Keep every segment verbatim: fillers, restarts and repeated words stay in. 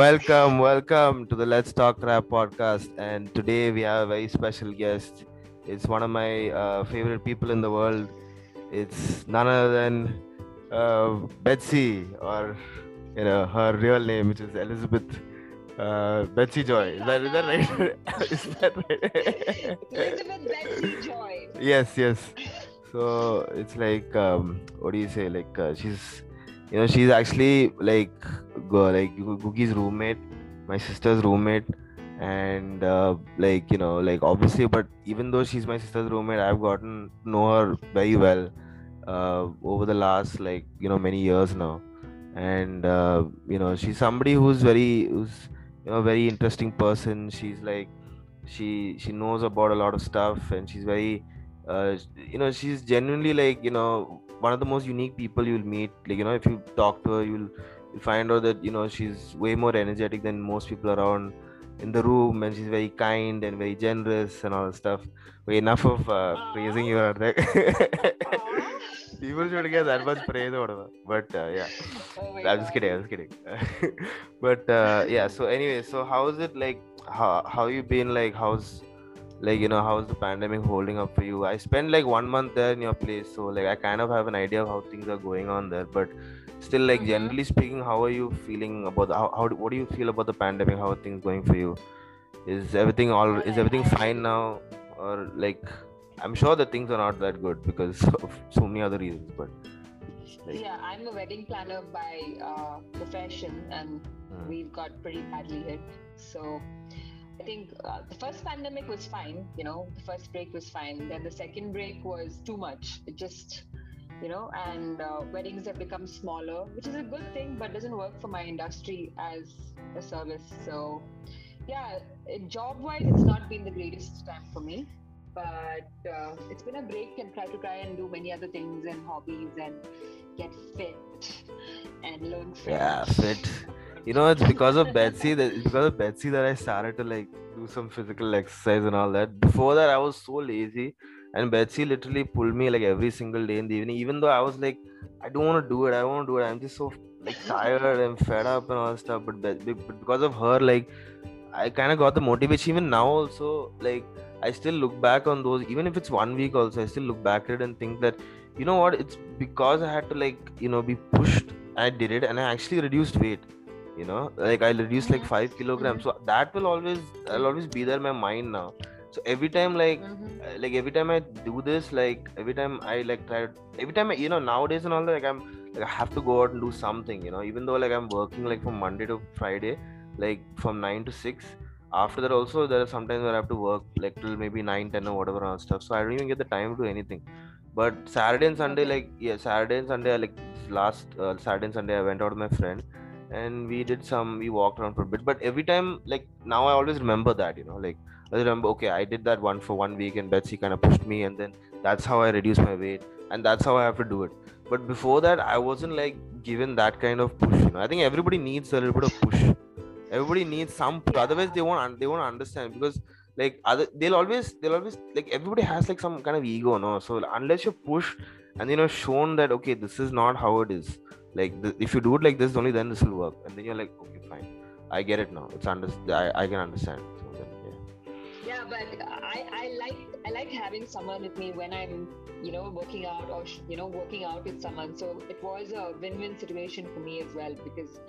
Welcome, welcome to the Let's Talk Rap podcast. And today we have a very special guest. It's one of my uh, favorite people in the world. It's none other than uh, Betsy, or you know her real name, which is Elizabeth uh, Betsy Joy. Is that, is that right? Is that right? Elizabeth Betsy Joy. Yes, yes. So it's like, um, what do you say? Like uh, she's. You know, she's actually like go, like Googie's roommate, my sister's roommate, and uh, like you know, like obviously. But even though she's my sister's roommate, I've gotten to know her very well uh, over the last like you know many years now, and uh, you know she's somebody who's very who's you know very interesting person. She's like she she knows about a lot of stuff, and she's very uh, you know she's genuinely like you know. one of the most unique people you'll meet. Like you know if you talk to her, you'll, you'll find out that you know she's way more energetic than most people around in the room, and she's very kind and very generous and all that stuff. Wait, enough of uh, praising you. People should get that much praise or whatever, but uh, yeah oh I'm just kidding I'm just kidding but uh, yeah so anyway so how's it like how how you been like how's like you know how's the pandemic holding up for you? I spent like one month there in your place, so like I kind of have an idea of how things are going on there, but still like mm-hmm. generally speaking, how are you feeling about the, how, how what do you feel about the pandemic? How are things going for you? Is everything all is everything fine now? Or like I'm sure that things are not that good because of so many other reasons, but like, yeah I'm a wedding planner by uh, profession, and mm-hmm. we've got pretty badly hit. So I think uh, the first pandemic was fine, you know, the first break was fine. Then the second break was too much. It just, you know, and uh, weddings have become smaller, which is a good thing, but doesn't work for my industry as a service. So, yeah, job-wise, it's not been the greatest time for me, but uh, it's been a break, and try to try and do many other things and hobbies and get fit and learn fit. Yeah, fit. You know, it's because of Betsy that it's because of Betsy that I started to like do some physical exercise and all that. Before that, I was so lazy, and Betsy literally pulled me like every single day in the evening. Even though I was like, I don't want to do it. I won't do it. I'm just so like tired and fed up and all that stuff. But, but because of her, like I kind of got the motivation. Even now also, like I still look back on those. Even if it's one week also, I still look back at it and think that, you know what? It's because I had to like you know be pushed. I did it, and I actually reduced weight. You know, like I reduced like five kilograms, so that will always, I'll always be there in my mind now. So every time, like, mm-hmm. like every time I do this, like every time I like try, every time I, you know, nowadays and all that, like I'm, like I have to go out and do something. You know, even though like I'm working like from Monday to Friday, like from nine to six. After that also, there are sometimes where I have to work like till maybe nine, ten or whatever and stuff. So I don't even get the time to do anything. But Saturday and Sunday, like yeah, Saturday and Sunday, like last uh, Saturday and Sunday, I went out with my friend. And we did some, we walked around for a bit, but every time, like now I always remember that, you know, like I remember, okay, I did that one for one week and Betsy kind of pushed me, and then that's how I reduced my weight, and that's how I have to do it. But before that, I wasn't like given that kind of push, you know. I think everybody needs a little bit of push. Everybody needs some, otherwise they won't, they won't understand, because like other, they'll always, they'll always like everybody has like some kind of ego, no? So unless you're pushed and, you know, shown that, okay, this is not how it is. Like the, if you do it like this only, then this will work, and then you're like, okay, fine, I get it now. It's under, I, I can understand. So then, yeah. yeah, but I, I like I like having someone with me when I'm, you know, working out or you know working out with someone. So it was a win-win situation for me as well, because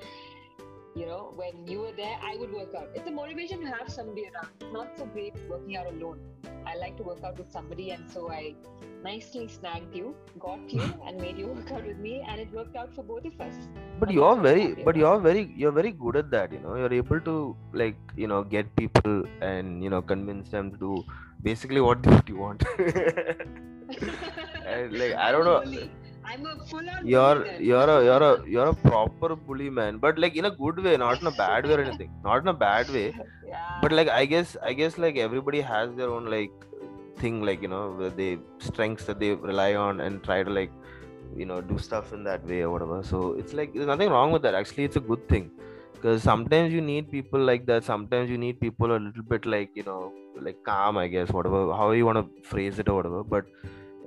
you know when you were there, I would work out. It's a motivation to have somebody around. It's not so great working out alone. I like to work out with somebody, and so I nicely snagged you, got you, and made you work out with me, and it worked out for both of us. But you're very, but you're very, you're very good at that. You know, you're able to like, you know, get people and you know convince them to do basically what you want. And like I don't know. I'm a full-on. You're you're a you're a you're a proper bully, man. But like in a good way, not in a bad way or anything. Not in a bad way. Yeah. But like I guess I guess like everybody has their own like thing, like you know the strengths that they rely on and try to like you know do stuff in that way or whatever. So it's like there's nothing wrong with that. Actually, it's a good thing, because sometimes you need people like that. Sometimes you need people a little bit like you know like calm, I guess, whatever, how you want to phrase it or whatever. But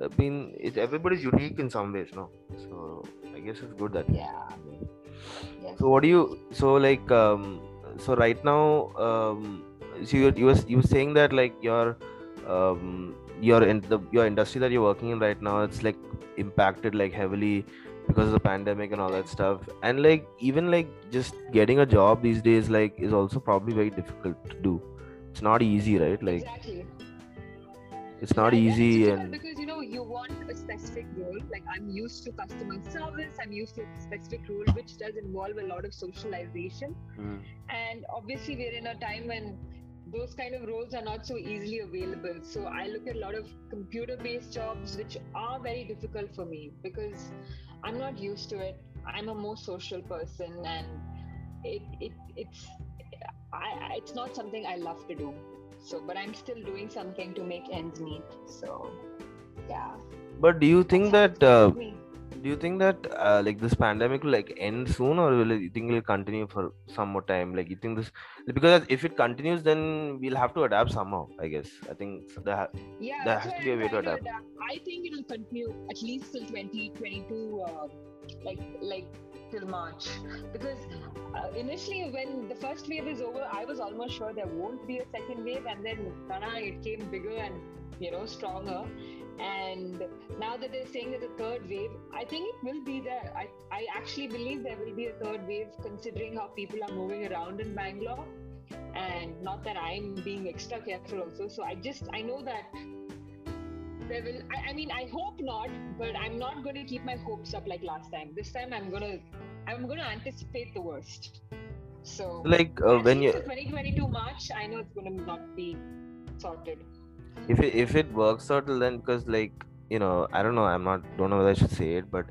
I mean, it, everybody's unique in some ways, no? So I guess it's good that. Yeah. Yes. So what do you? So like, um, so right now, um, so you you were, you were saying that like your um, your in the your industry that you're working in right now, it's like impacted like heavily because of the pandemic and all that stuff, and like even like just getting a job these days like is also probably very difficult to do. It's not easy, right? Like exactly. It's not yeah, easy, and because you know you want a specific role. Like I'm used to customer service, I'm used to a specific role which does involve a lot of socialization, mm. and obviously we're in a time when those kind of roles are not so easily available. So I look at a lot of computer-based jobs which are very difficult for me because I'm not used to it. I'm a more social person, and it it it's I it's not something I love to do. So, but I'm still doing something to make ends meet. So, yeah. But do you think That's that? Uh, do you think that uh, like this pandemic will like end soon, or will it, you think it will continue for some more time? Like you think this, because if it continues, then we'll have to adapt somehow. I guess I think so that yeah, there has to be a way to adapt. adapt. I think it will continue at least till twenty twenty-two, uh, like like till March, because. Uh, initially, when the first wave is over, I was almost sure there won't be a second wave, and then Dana, it came bigger and you know stronger. And now that they're saying that the third wave, I think it will be there. I, I actually believe there will be a third wave, considering how people are moving around in Bangalore, and not that I'm being extra careful also. So I just I know that there will. I, I mean, I hope not, but I'm not going to keep my hopes up like last time. This time I'm going to. I'm going to anticipate the worst. So, like uh, when you twenty twenty-two March, I know it's going to not be sorted. If it, if it works out till then, because like you know, I don't know, I'm not don't know whether I should say it, but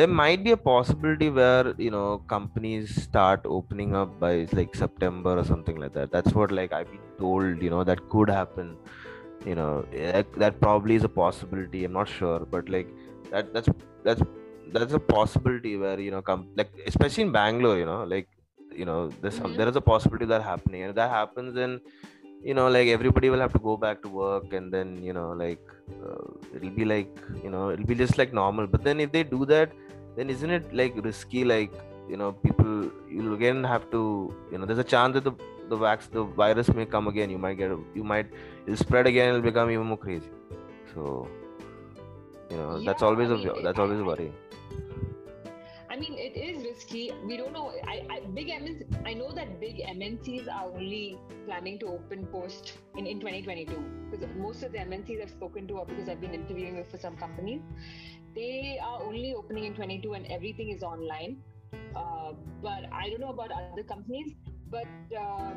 there might be a possibility where you know companies start opening up by like September or something like that. That's what like I've been told. You know that could happen. You know that, that probably is a possibility. I'm not sure, but like that that's that's. That's a possibility where you know come like especially in Bangalore, you know like you know there's some, there is a possibility that happening, and if that happens then you know like everybody will have to go back to work, and then you know like uh, it'll be like you know it'll be just like normal. But then if they do that, then isn't it like risky? Like you know people you'll again have to you know there's a chance that the the vax the virus may come again. You might get you might it'll spread again. It'll become even more crazy. So you know yeah, that's always I mean, a that's always a worry. I mean, it is risky. We don't know. I, I big M N C, I know that big M N Cs are only planning to open post in, in twenty twenty-two, because most of the M N Cs I've spoken to, or because I've been interviewing with for some companies, they are only opening in twenty-two, and everything is online. Uh, but I don't know about other companies. But uh,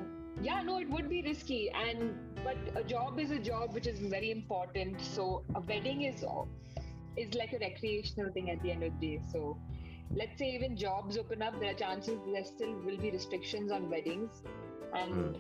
yeah, no, it would be risky. And but a job is a job, which is very important. So a wedding is is like a recreational thing at the end of the day. So. Let's say even jobs open up, there are chances there still will be restrictions on weddings, and mm.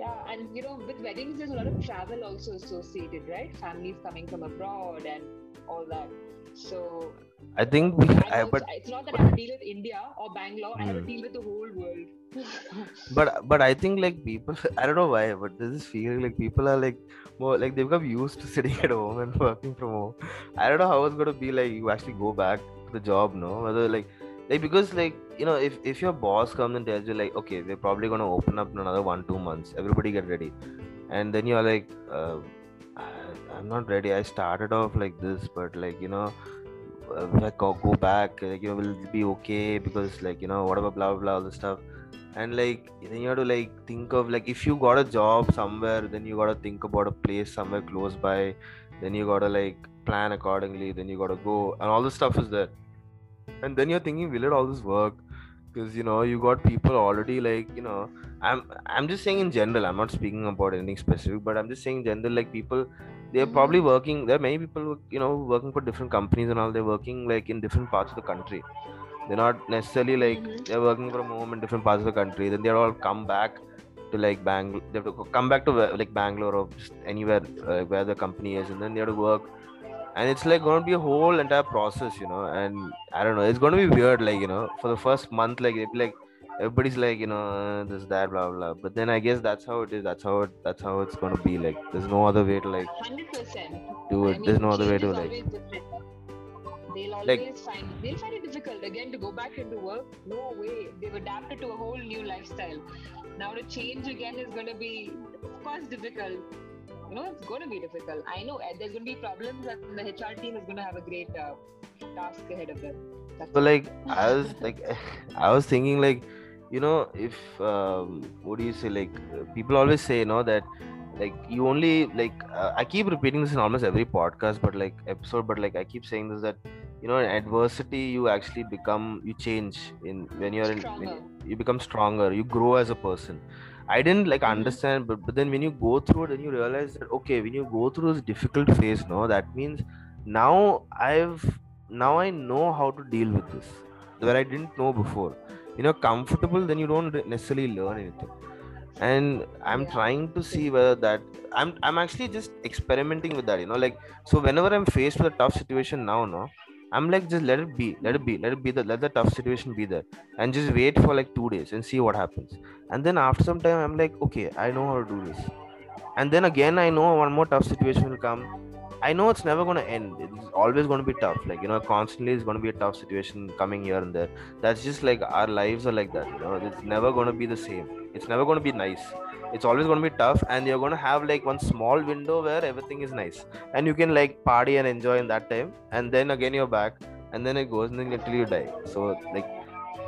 yeah, and you know, with weddings there's a lot of travel also associated, right? Families coming from abroad and all that. So I think we, I, but, it's not that I have a deal with India or Bangalore; mm. I have a deal with the whole world. but but I think like people, I don't know why, but there's this feeling like people are like more like they become used to sitting at home and working from home. I don't know how it's gonna be like you actually go back. The job, no, whether like, like because like you know, if if your boss comes and tells you like, okay, we're probably gonna open up in another one two months, everybody get ready, and then you're like, uh, I, I'm not ready. I started off like this, but like you know, like go, go back, like you know, will be okay because like you know, whatever, blah blah, all this stuff, and like then you have to like think of like if you got a job somewhere, then you gotta think about a place somewhere close by, then you gotta like plan accordingly, then you gotta go, and all this stuff is there. And then you're thinking, will it all this work? Because you know you got people already like you know I'm I'm just saying in general. I'm not speaking about anything specific, but I'm just saying in general like people they're mm-hmm. probably working. There are many people you know working for different companies and all. They're working like in different parts of the country. They're not necessarily like mm-hmm. they're working from home in different parts of the country. Then they all come back to like Bangalore. They have to come back to like Bangalore or just anywhere uh, where the company is, and then they have to work. And it's like going to be a whole entire process, you know, and I don't know, it's going to be weird, like, you know, for the first month, like, like everybody's like, you know, this, that, blah, blah, but then I guess that's how it is, that's how it, that's how it's going to be, like, there's no other way to, like, one hundred percent. Do it, I mean, there's no other way to, like, They'll always like, find they'll find it difficult again to go back into work. No way. They've adapted to a whole new lifestyle. Now to change again is going to be, of course, difficult. You know, it's going to be difficult. I know there's going to be problems, and the H R team is going to have a great uh, task ahead of them. That's so, like, I was like, I was thinking, like, you know, if um, what do you say? Like, people always say, you know, that. Like you only like uh, I keep repeating this in almost every podcast, but like episode, but like I keep saying this that you know in adversity you actually become you change in when you're in when you become stronger, you grow as a person. I didn't like understand, but, but then when you go through it, then you realize that okay, when you go through this difficult phase, no, that means now I've now I know how to deal with this where I didn't know before. You know, comfortable, then you don't necessarily learn anything. And I'm yeah. trying to see whether that I'm I'm actually just experimenting with that, you know, like so whenever I'm faced with a tough situation now, no, I'm like just let it be, let it be, let it be the let the tough situation be there and just wait for like two days and see what happens. And then after some time I'm like, okay, I know how to do this. And then again I know one more tough situation will come. I know it's never gonna end. It's always gonna be tough. Like, you know, constantly it's gonna be a tough situation coming here and there. That's just like our lives are like that, you know, it's never gonna be the same. It's never going to be nice. It's always going to be tough, and you're going to have like one small window where everything is nice and you can like party and enjoy in that time, and then again you're back, and then it goes and then until you die. So like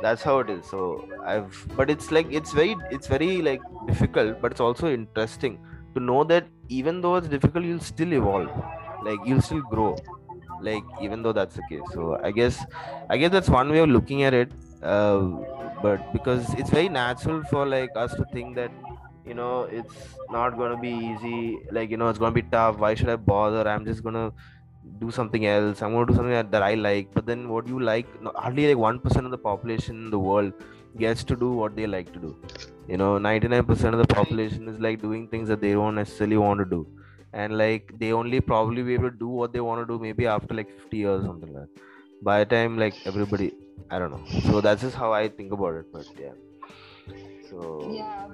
that's how it is. So I've but it's like it's very it's very like difficult, but it's also interesting to know that even though it's difficult, you'll still evolve, like you'll still grow, like even though that's the case. So I guess I guess that's one way of looking at it. Uh, but because it's very natural for like us to think that, you know, it's not going to be easy, like, you know, it's going to be tough, why should I bother, I'm just going to do something else, I'm going to do something that, that I like. But then what you like, hardly like one percent of the population in the world gets to do what they like to do. You know, ninety-nine percent of the population is like doing things that they don't necessarily want to do, and like they only probably be able to do what they want to do maybe after like fifty years or something like that. By the time like everybody, I don't know. So that's just how I think about it. But yeah. So yeah.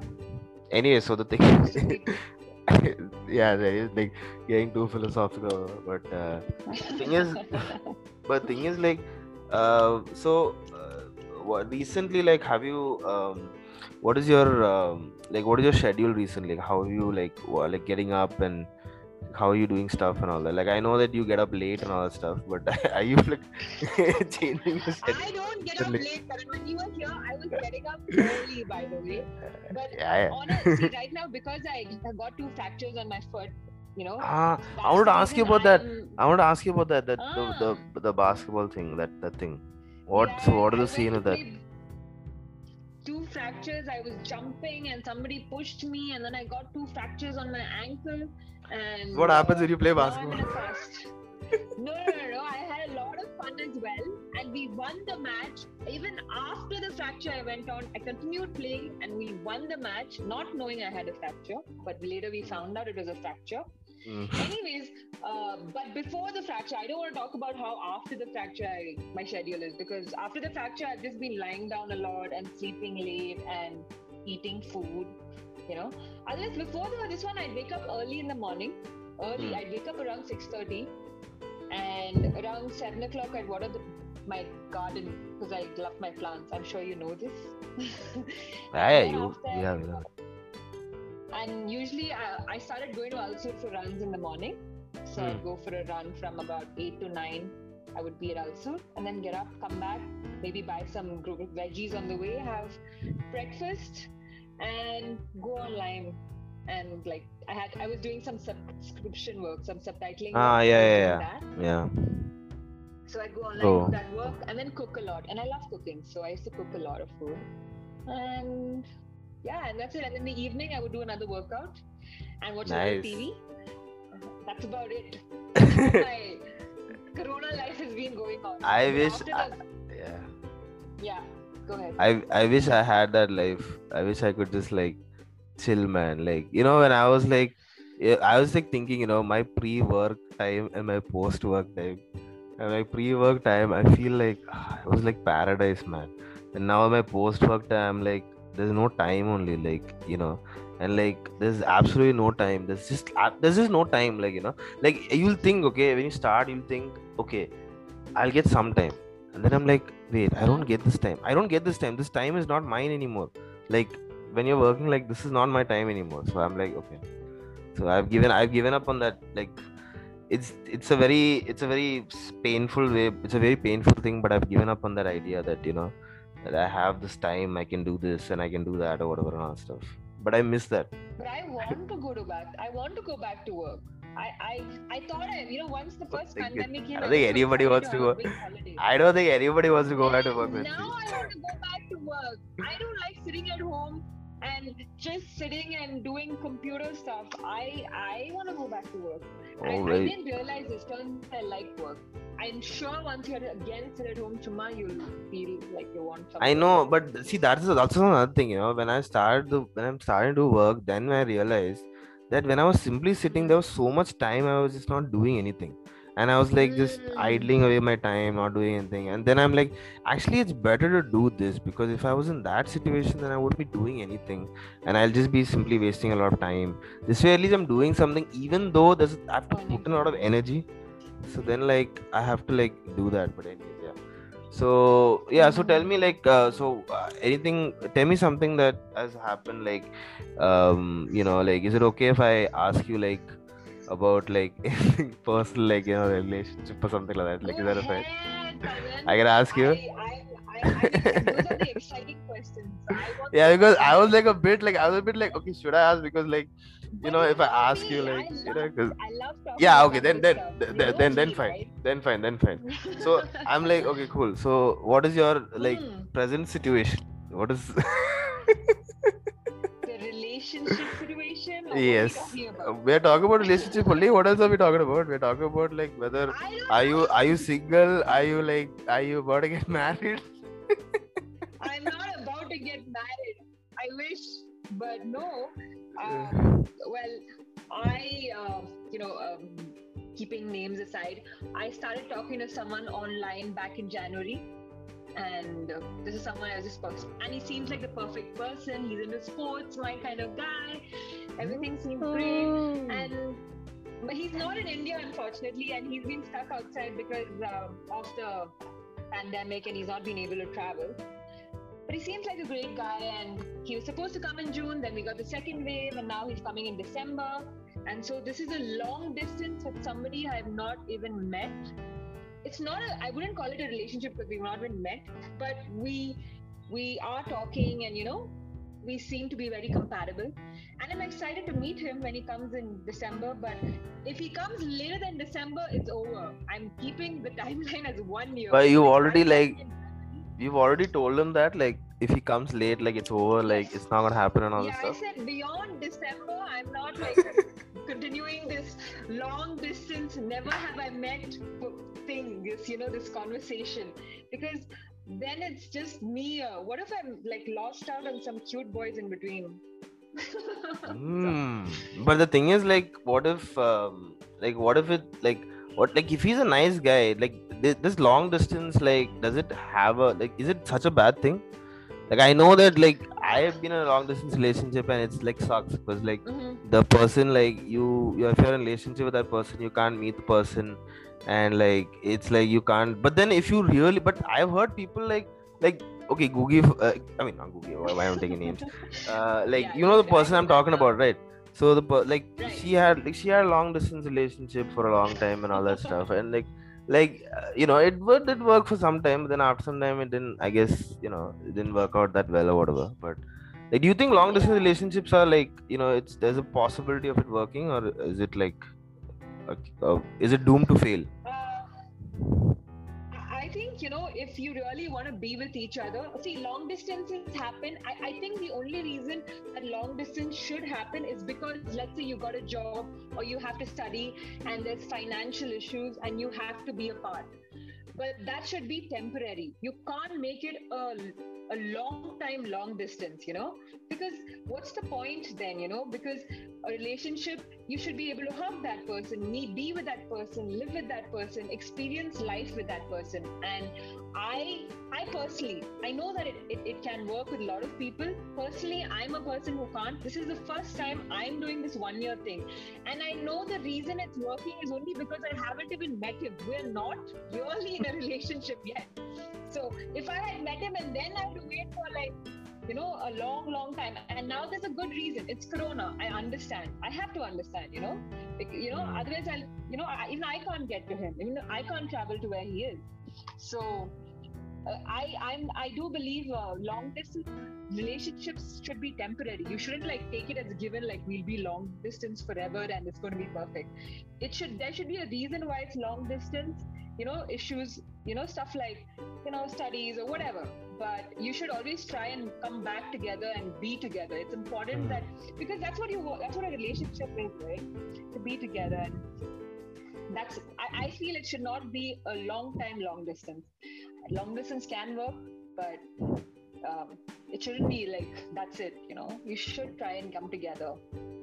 Anyway, so the thing is, yeah, there is like getting too philosophical. But uh, thing is, but thing is like, uh, so uh, what recently like have you? Um, what is your um, like? What is your schedule recently? Like, how are you like like getting up and? How are you doing stuff and all that? Like, I know that you get up late and all that stuff, but are you like changing the schedule? I don't get up late, but when you were here, I was getting up early, by the way. But yeah, yeah. honestly, right now, because I got two fractures on my foot, you know. Ah, I want to ask you about I'm... that. I want to ask you about that. That ah. the, the the basketball thing. That that thing. What? Yeah, so what is the scene of that? Two fractures. I was jumping and somebody pushed me, and then I got two fractures on my ankle. And what happens when you play basketball? No, no, no, no. I had a lot of fun as well, and we won the match. Even after the fracture, I went on. I continued playing, and we won the match, not knowing I had a fracture. But later we found out it was a fracture. Mm. Anyways, uh, but before the fracture, I don't want to talk about how after the fracture I, my schedule is, because after the fracture I've just been lying down a lot and sleeping late and eating food. You know, unless before this one, I'd wake up early in the morning. Early, mm. I'd wake up around six thirty, and around seven o'clock, I'd water the, my garden because I love my plants. I'm sure you know this. yeah, you, yeah, yeah. And usually, I, I started going to Alsu for runs in the morning. So mm. I'd go for a run from about eight to nine. I would be at Alsu, and then get up, come back, maybe buy some veggies on the way, have breakfast. And go online, and like I had, I was doing some subscription work, some subtitling. Ah, work, yeah, yeah, like yeah. yeah. So I go online, oh. do that work, and then cook a lot. And I love cooking, so I used to cook a lot of food. And yeah, and that's it. And in the evening, I would do another workout and watch nice. T V. That's about it. My Corona life has been going on. I and wish. I, that, yeah. Yeah. I, I wish I had that life. I wish I could just like chill, man. Like, you know, when I was like, I was like thinking, you know, my pre-work time and my post-work time. And my pre-work time, I feel like ah, it was like paradise, man. And now my post-work time, I'm like, there's no time only, like, you know. And like, there's absolutely no time. There's just, there's just no time, like, you know. Like, you'll think, okay, when you start, you'll think, okay. I'll get some time. And then I'm like, wait, I don't get this time. I don't get this time. This time is not mine anymore. Like when you're working, like this is not my time anymore. So I'm like, okay. So I've given, I've given up on that. Like it's, it's a very, it's a very painful way. It's a very painful thing, but I've given up on that idea that, you know, that I have this time, I can do this and I can do that or whatever and all stuff. But I miss that. But I want to go to back. I want to go back to work. I I, I thought I, you know, once the first pandemic came, I don't think anybody wants to go. I don't think anybody wants to go back to work. Now I want to go back to work. I don't like sitting at home and just sitting and doing computer stuff. I I want to go back to work. I, right. I didn't realize this time I like work. I'm sure once you're again sit at home tomorrow, you'll feel like you want something. I know, but see, that's that's another thing, you know. When I started, the, when I'm starting to work, then I realized that when I was simply sitting, there was so much time I was just not doing anything, and I was like just idling away my time, not doing anything. And then I'm like, actually, it's better to do this, because if I was in that situation, then I wouldn't be doing anything, and I'll just be simply wasting a lot of time. This way, at least I'm doing something, even though there's I have to put in a lot of energy. So then like I have to like do that, but anyways, yeah. So yeah, so tell me like uh, so uh, anything, tell me something that has happened, like um you know, like is it okay if I ask you like about like personal, like, you know, relationship or something like that? Like go is that a fine? I can ask you. I, I, I, I think those are the exciting questions. Yeah, because I was like a bit like I was a bit like okay, should I ask, because like, you know, if I ask you, like, you know, because yeah, okay, then then then then then fine, then fine, then fine. So I'm like, okay, cool. So what is your like present situation? What is the relationship situation? Yes, we are talking about relationship only. What else are we talking about? We're talking about like whether are you are you single? Are you like are you about to get married? I'm not about to get married. I wish, but no. Uh, well, I, uh, you know, um, keeping names aside, I started talking to someone online back in January, and uh, this is someone I was just posting, and he seems like the perfect person. He's into sports, my kind of guy. Everything seems great, and but he's not in India, unfortunately, and he's been stuck outside because um, of the pandemic, and he's not been able to travel. But he seems like a great guy, and he was supposed to come in June, then we got the second wave, and now he's coming in December. And so this is a long distance with somebody I have not even met. It's not a, I wouldn't call it a relationship because we've not been met, but we we are talking, and you know, we seem to be very compatible. And I'm excited to meet him when he comes in December, but if he comes later than December, it's over. I'm keeping the timeline as one year. But you already like... You've already told him that, like, if he comes late, like, it's over, like, it's not gonna happen and all yeah, this stuff. Yeah, I said beyond December, I'm not, like, continuing this long distance, never have I met thing, this, you know, this conversation. Because then it's just me. Uh, what if I'm, like, lost out on some cute boys in between? mm. so. But the thing is, like, what if, um, like, what if it, like, what, like, if he's a nice guy, like, this long distance, like, does it have a, like, is it such a bad thing? Like, I know that, like, I have been in a long distance relationship and it's, like, sucks because, like, mm-hmm. the person, like, you, if you're in a relationship with that person, you can't meet the person and, like, it's, like, you can't, but then if you really, but I've heard people, like, like, okay, Googie, uh, I mean, not Googie, why am I taking names? Uh, like, yeah, you know the person I'm talking about, right? So, the, like, right. she had, like, she had a long distance relationship for a long time and all that stuff and, like, Like, uh, you know, it would, did work for some time, but then after some time, it didn't, I guess, you know, it didn't work out that well or whatever. But, like, do you think long distance relationships are like, you know, it's, there's a possibility of it working, or is it like, uh, is it doomed to fail? Uh, I think, you know, if you really want to be with each other, see, long distances happen. I, I think the only reason that long distance should happen is because, let's say you got a job or you have to study and there's financial issues and you have to be apart. But that should be temporary. You can't make it a, a long time, long distance, you know, because what's the point then, you know, because a relationship, you should be able to hug that person, be with that person, live with that person, experience life with that person. And I, I personally personally, I know that it, it, it can work with a lot of people. Personally, I'm a person who can't. This is the first time I'm doing this one year thing. And I know the reason it's working is only because I haven't even met him. We're not really in a relationship yet. So if I had met him and then I had to wait for like, you know, a long, long time. And now there's a good reason. It's Corona. I understand. I have to understand, you know, you know, otherwise I'll, you know, I, even I can't get to him. Even I can't travel to where he is. So uh, I, I'm, I do believe uh, long distance relationships should be temporary. You shouldn't like take it as a given, like we'll be long distance forever and it's going to be perfect. It should, there should be a reason why it's long distance, you know, issues, you know, stuff like, you know, studies or whatever. But you should always try and come back together and be together. It's important mm. that, because that's what you, that's what a relationship is, right? To be together. And that's, I, I feel it should not be a long time, long distance. Long distance can work, but um, it shouldn't be like, that's it, you know, you should try and come together.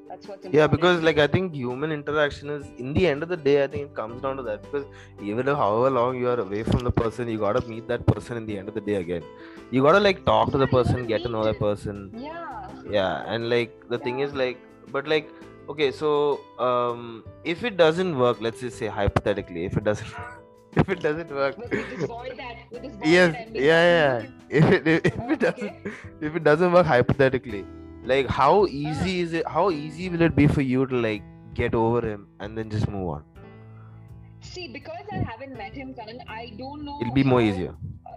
That's what's important. Yeah, because like I think human interaction is, in the end of the day, I think it comes down to that, because even however long you are away from the person, you gotta meet that person in the end of the day again. You gotta like talk to the person, get to know that person. Yeah. Yeah, and like the yeah. thing is like, but like, okay, so um, if it doesn't work, let's just say hypothetically, if it doesn't, if it doesn't work. With this boy that, with this boy yes. That yeah, yeah. yeah. If it if, if it doesn't okay. if it doesn't work hypothetically. Like how easy is it, how easy will it be for you to like get over him and then just move on? See, because I haven't met him, Karan, I don't know. It'll be more how, easier.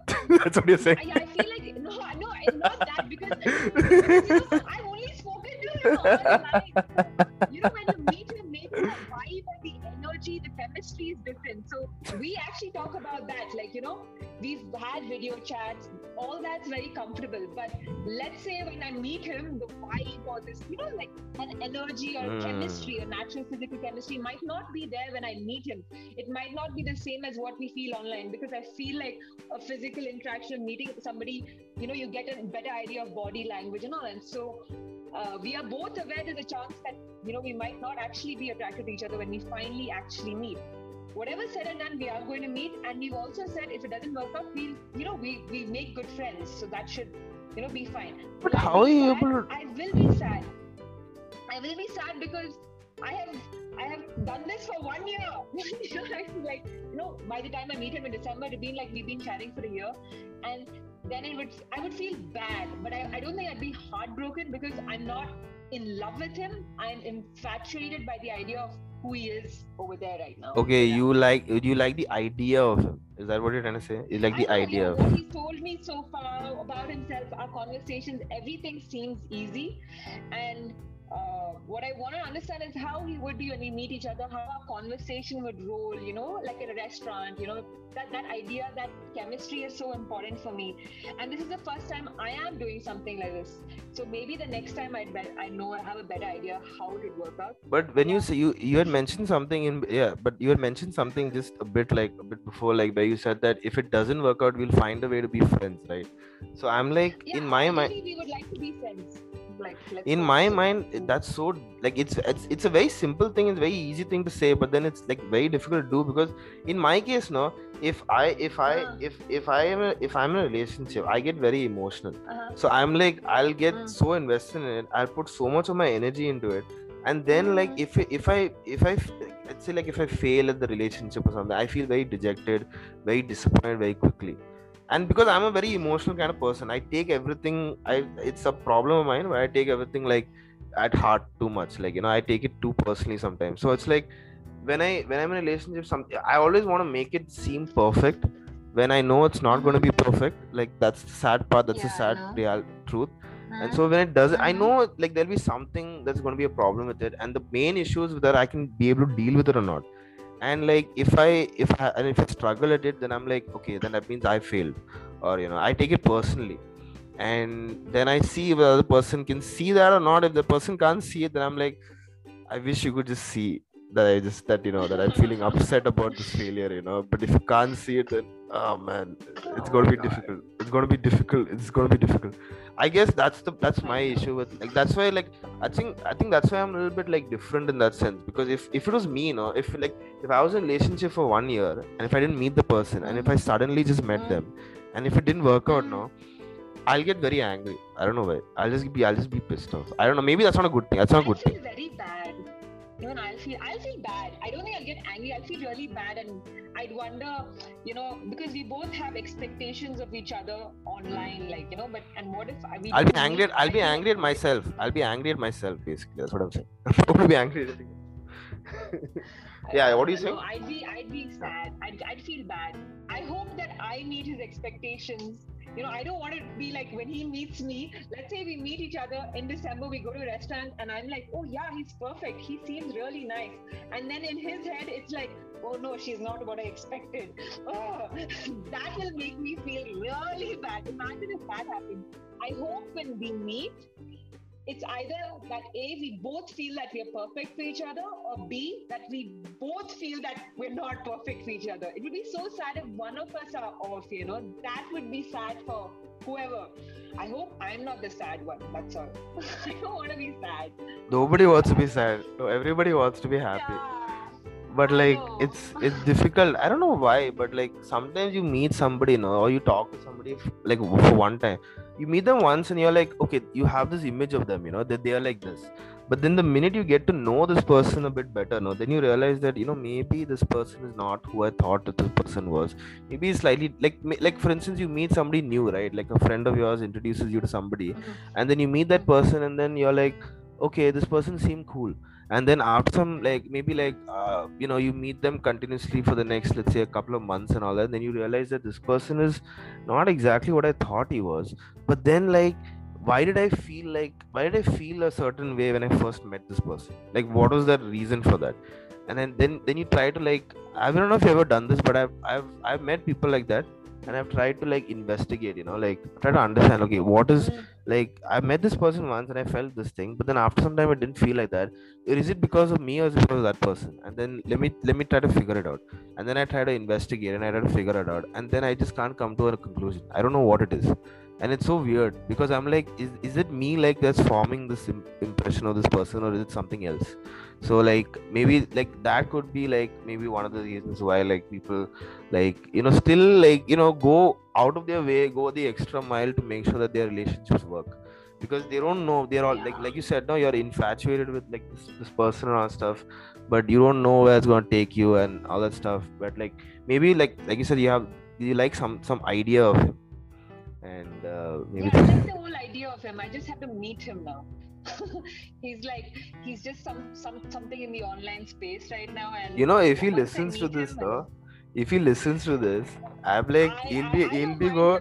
Uh, That's what you're saying. I, I feel like, no, no, it's not that because you know, I've only spoken to him all my life. You know, when you meet him, maybe the vibe and the energy, the chemistry is different. So we actually talk about that. Like, you know, we've had video chats, all that's very comfortable. But let's say when I meet him, the vibe or this, you know, like an energy or mm. chemistry or natural physical chemistry might not be there when I meet him. It might not be the same as what we feel online, because I feel like a physical interaction, meeting somebody, you know, you get a better idea of body language and all. And so uh, we are both aware there's a chance that, you know, we might not actually be attracted to each other when we finally actually meet. Whatever said and done, we are going to meet, and we've also said if it doesn't work out, we, you know, we we make good friends, so that should, you know, be fine. But like, how are you able to? I will be sad. I will be sad because I have I have done this for one year. One year, I feel like, you know, by the time I meet him in December, it'd been like we've been chatting for a year, and then it would I would feel bad, but I I don't think I'd be heartbroken because I'm not in love with him. I'm infatuated by the idea of who he is over there right now. Okay, yeah. you like you like the idea of him. Is that what you're trying to say? You like I the know, idea of him. He's told me so far about himself, our conversations, everything seems easy. And uh, what I want to understand is how he would be when we meet each other, how our conversation would roll, you know, like at a restaurant, you know, that, that idea, that chemistry is so important for me. And this is the first time I am doing something like this. So maybe the next time I'd be- I know I have a better idea how it would work out. But when yeah. you say you, you had mentioned something in, yeah, but you had mentioned something just a bit like a bit before, like where you said that if it doesn't work out, we'll find a way to be friends, right? So I'm like, yeah, in my mind, we would like to be friends. Like, in my mind, that's so like it's, it's it's a very simple thing, it's a very easy thing to say, but then it's like very difficult to do, because in my case, no, if I if I uh-huh. if if I am a, if I'm in a relationship, I get very emotional. Uh-huh. So I'm like I'll get uh-huh. so invested in it, I'll put so much of my energy into it, and then uh-huh. like if if I if I let's say like if I fail at the relationship or something, I feel very dejected, very disappointed very quickly. And because I'm a very emotional kind of person, I take everything, I it's a problem of mine where I take everything like at heart too much. Like, you know, I take it too personally sometimes. So it's like when I when I'm in a relationship, some I always want to make it seem perfect when I know it's not going to be perfect. Like, that's the sad part, that's yeah, the sad no. real truth. Uh-huh. And so when it doesn't, uh-huh. I know like there'll be something that's going to be a problem with it. And the main issue is whether I can be able to deal with it or not. And like if I if I and if I struggle at it, then I'm like, okay, then that means I failed, or you know, I take it personally, and then I see whether the person can see that or not. If the person can't see it, then I'm like, I wish you could just see that I just that you know that I'm feeling upset about this failure, you know. But if you can't see it, then oh man, it's gonna be difficult. It's gonna be difficult. It's gonna be difficult. I guess that's the that's my issue with like that's why like I think I think that's why I'm a little bit like different in that sense, because if, if it was me, you know, if like if I was in a relationship for one year and if I didn't meet the person and if I suddenly just met them And if it didn't work out now, I'll get very angry. I don't know why. I'll just be I'll just be pissed off. I don't know. Maybe that's not a good thing. That's not a good thing. I feel very bad. Even I'll feel I'll feel bad. I don't think I'll get angry. I'll feel really bad, and I'd wonder, you know, because we both have expectations of each other online, like, you know, but and what if I mean, I'll be angry at, I'll be angry at myself. I'll be angry at myself, basically. That's what I'm saying. I'm going to be angry at yeah, what do you say? No, I'd be I'd be sad. I'd I'd feel bad. I hope that I meet his expectations. You know, I don't want to be like when he meets me. Let's say we meet each other in December, we go to a restaurant and I'm like, oh yeah, he's perfect. He seems really nice. And then in his head, it's like, oh no, she's not what I expected. Oh, that will make me feel really bad. Imagine if that happens. I hope when we meet, it's either that A, we both feel that we are perfect for each other, or B, that we both feel that we're not perfect for each other. It would be so sad if one of us are off, you know. That would be sad for whoever. I hope I'm not the sad one, that's all. I don't want to be sad. Nobody wants to be sad. No, everybody wants to be happy. Yeah. But like, it's it's difficult. I don't know why, but like sometimes you meet somebody, you know, or you talk to somebody like for one time. You meet them once and you're like, okay, you have this image of them, you know, that they are like this. But then the minute you get to know this person a bit better, no, then you realize that, you know, maybe this person is not who I thought that this person was. Maybe it's slightly like, like for instance, you meet somebody new, right? Like a friend of yours introduces you to somebody, mm-hmm. and then you meet that person and then you're like, okay, this person seemed cool. And then after some, like, maybe like, uh, you know, you meet them continuously for the next, let's say, a couple of months and all that. And then you realize that this person is not exactly what I thought he was. But then, like, why did I feel like, why did I feel a certain way when I first met this person? Like, what was the reason for that? And then, then, then you try to, like, I don't know if you've ever done this, but I've, I've, I've met people like that. And I've tried to like investigate, you know, like try to understand, okay, what is like, I met this person once and I felt this thing, but then after some time it didn't feel like that. Is it because of me or is it because of that person? And then let me, let me try to figure it out. And then I try to investigate and I try to figure it out. And then I just can't come to a conclusion. I don't know what it is. And it's so weird because I'm like, is, is it me like that's forming this im- impression of this person, or is it something else? So like, maybe like that could be like maybe one of the reasons why like people like, you know, still like, you know, go out of their way, go the extra mile to make sure that their relationships work, because they don't know. They're all like, like you said, no, you're infatuated with like this, this person and all stuff, but you don't know where it's going to take you and all that stuff. But like, maybe like, like you said, you have, you like some, some idea of him. And uh, maybe yeah, I like the whole idea of him. I just have to meet him now. He's like, he's just some, some something in the online space right now. And you know, if he listens to this, though, and... if he listens to this, I'm like, I, he'll be, I, I he'll be go.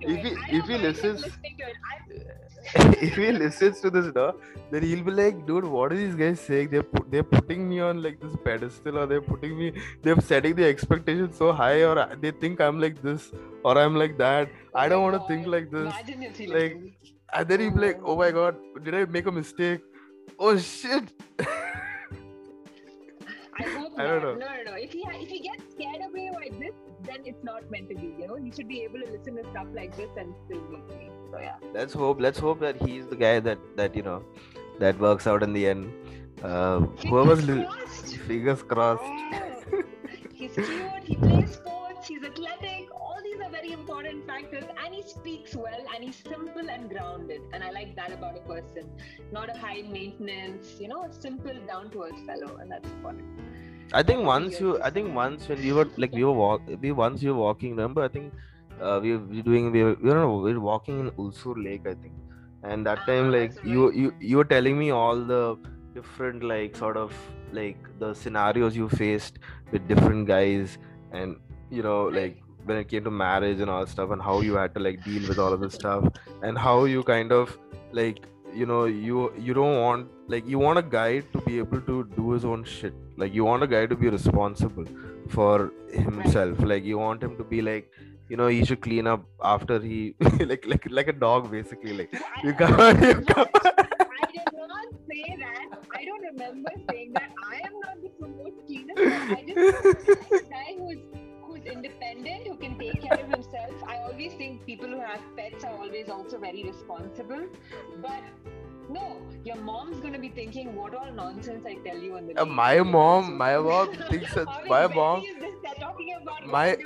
If he, if he listens, if he listens to this, though, then he'll be like, dude, what are these guys saying? They're put, they're putting me on like this pedestal, or they're putting me, they're setting the expectations so high, or they think I'm like this, or I'm like that. I don't oh want to God. think like this. Imagine if he like, listens. And then he'll be like, oh my God, did I make a mistake? Oh shit. I hope I don't know. No, no, no. If he, if he gets scared away like this, then it's not meant to be, you know. He should be able to listen to stuff like this and still work. So yeah. Let's hope, let's hope that he's the guy that, that you know, that works out in the end. Uh, fingers whoever's li- crossed. Fingers crossed. Oh. He's cute, he plays sports, he's athletic. Very important factors, and he speaks well, and he's simple and grounded, and I like that about a person. Not a high maintenance, you know, a simple down to earth fellow, and that's important. I think once you, I think once when we were like we were walk, we once we were walking. Remember, I think uh, we were doing we were, we were we were walking in Alsu Lake, I think, and that time like you you you were telling me all the different like sort of like the scenarios you faced with different guys, and you know like. When it came to marriage and all stuff, and how you had to like deal with all of this stuff, and how you kind of like, you know, you you don't want like you want a guy to be able to do his own shit. Like you want a guy to be responsible for himself. Like you want him to be like, you know, he should clean up after he like like like a dog basically. Like you can't you can't say that. I don't remember saying that. I am not the most cleaner. I just guy who's independent, who can take care of himself. I always think people who have pets are always also very responsible, but No, your mom's gonna be thinking what all nonsense I tell you on the. Uh, my mom, my mom thinks that my mom. My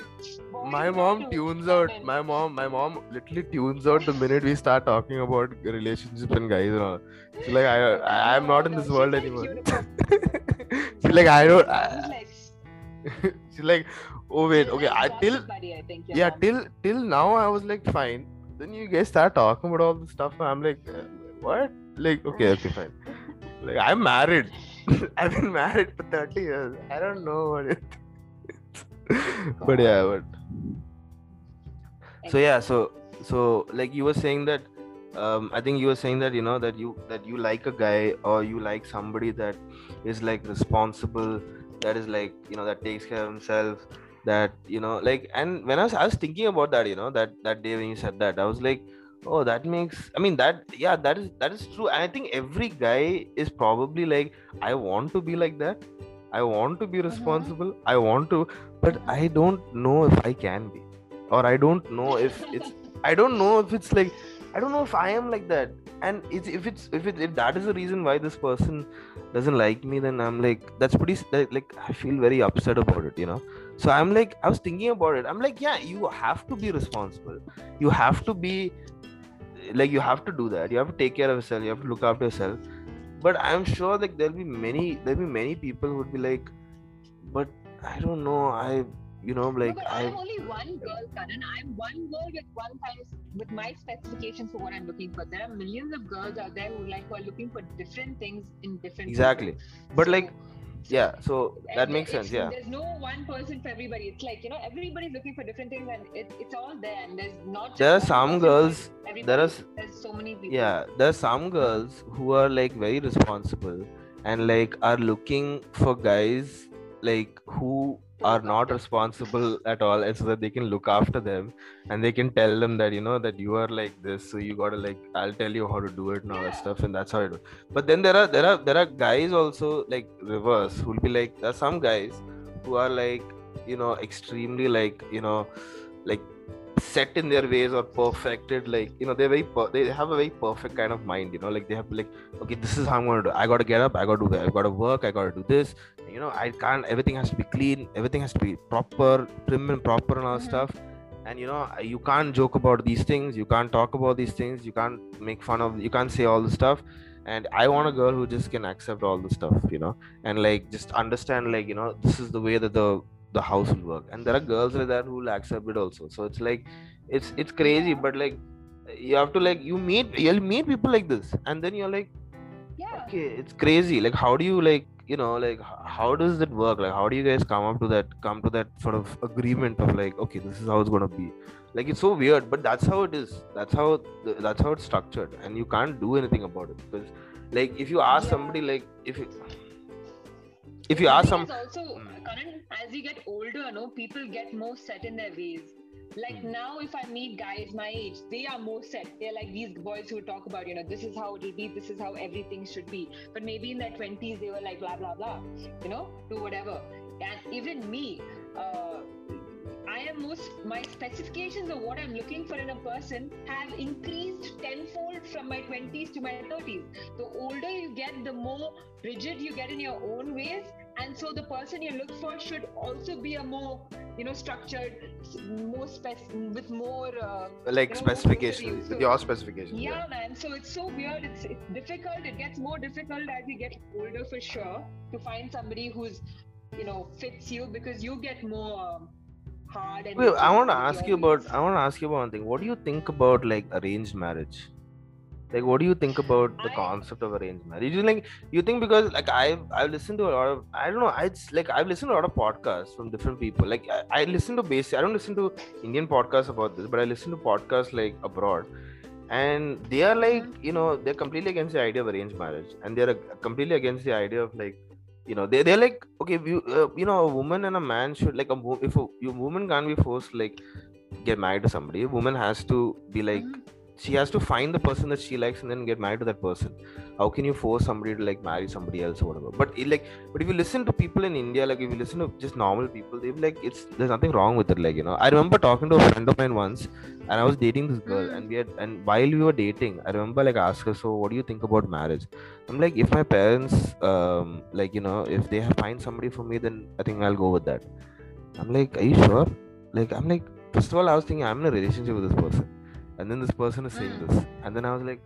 my mom tunes out. My mom, my mom literally tunes out the minute we start talking about relationships and guys and all. She's like, I, I I'm not in this world anymore. She's like, I don't. I, she's like, oh wait, okay. I till yeah till till now I was like fine. Then you guys start talking about all this stuff. And I'm like, what? Like, okay, okay, fine. Like, I'm married. I've been married for thirty years. I don't know what it is. But yeah, but. So yeah, so, so like you were saying that, um, I think you were saying that, you know, that you, that you like a guy or you like somebody that is like responsible, that is like, you know, that takes care of himself, that, you know, like, and when I was, I was thinking about that, you know, that, that day when you said that, I was like, oh, that makes, I mean, that, yeah, that is, that is true. And I think every guy is probably like, I want to be like that. I want to be responsible. Uh-huh. I want to, but I don't know if I can be, or I don't know if it's, I don't know if it's like, I don't know if I am like that. And it's, if it's, if it, if that is the reason why this person doesn't like me, then I'm like, that's pretty, like, I feel very upset about it, you know? So I'm like, I was thinking about it. I'm like, yeah, you have to be responsible. You have to be, like you have to do that, you have to take care of yourself, you have to look after yourself, but I'm sure like there'll be many there'll be many people who would be like, but I don't know, I you know like no, but I'm only one girl, Karan. I'm one girl with one kind of, with my specifications for what I'm looking for. There are millions of girls out there who like who are looking for different things in different exactly people. But so, like yeah so that makes sense. Yeah, there's no one person for everybody. It's like, you know, everybody's looking for different things and it, it's all there, and there's not there are some girls there are there's so many people. Yeah, there are some girls who are like very responsible and like are looking for guys like who are not responsible at all, and so that they can look after them and they can tell them that, you know, that you are like this, so you gotta like, I'll tell you how to do it and all that stuff, and that's how it is. But then there are there are there are guys also like reverse, who'll be like, there are some guys who are like, you know, extremely like, you know, like set in their ways or perfected, like, you know, they're very per- they have a very perfect kind of mind, you know, like they have like, okay, this is how I'm gonna do it. I gotta get up, I gotta do that, I gotta work, I gotta do this, you know, I can't, everything has to be clean, everything has to be proper, prim and proper and all mm-hmm. stuff, and you know, you can't joke about these things, you can't talk about these things, you can't make fun of, you can't say all this stuff. And I want a girl who just can accept all this stuff, you know, and like just understand, like, you know, this is the way that the the house will work. And there are girls like that who will accept it also. So it's like, it's it's crazy, yeah. But like you have to like, you meet, you'll meet people like this, and then you're like, yeah, okay, it's crazy. Like, how do you like, you know, like how does it work? Like, how do you guys come up to that, come to that sort of agreement of like, okay, this is how it's gonna be. Like, it's so weird, but that's how it is. That's how that's how it's structured, and you can't do anything about it, because like if you ask yeah. somebody, like if you, if you ask some. Also, Karan, as you get older, no, people get more set in their ways. Like mm. now, if I meet guys my age, they are more set. They're like these boys who talk about, you know, this is how it'll be, this is how everything should be. But maybe in their twenties, they were like, blah, blah, blah, you know, do whatever. And even me, uh, I am most, my specifications of what I'm looking for in a person have increased tenfold from my twenties to my thirties. The older you get, the more rigid you get in your own ways. And so the person you look for should also be a more, you know, structured, more spec- with more... Uh, like you know, specifications, so, with your specifications. Yeah, yeah, man. So it's so weird. It's, it's difficult. It gets more difficult as you get older, for sure, to find somebody who's, you know, fits you, because you get more... Um, hard and Wait, I want to ask you about, I want to ask you about one thing. What do you think about like arranged marriage? Like, what do you think about the I, concept of arranged marriage? You like, you think, because like I've I've listened to a lot of, I don't know, I like I've listened to a lot of podcasts from different people. Like I, I listen to basic, I don't listen to Indian podcasts about this, but I listen to podcasts like abroad, and they are like, you know, they're completely against the idea of arranged marriage, and they're completely against the idea of like, you know, they they're like, okay, you uh, you know, a woman and a man should like a if a, a woman can't be forced to like get married to somebody. A woman has to be like, she has to find the person that she likes and then get married to that person. How can you force somebody to like marry somebody else or whatever? But it, like, but if you listen to people in India, like if you listen to just normal people, they'll be like, it's there's nothing wrong with it. Like, you know, I remember talking to a friend of mine once, and I was dating this girl, and we had, and while we were dating, I remember like I asked her, so what do you think about marriage? I'm like, if my parents, um, like you know, if they find somebody for me, then I think I'll go with that. I'm like, are you sure? Like, I'm like, first of all, I was thinking I'm in a relationship with this person, and then this person is saying this, and then I was like,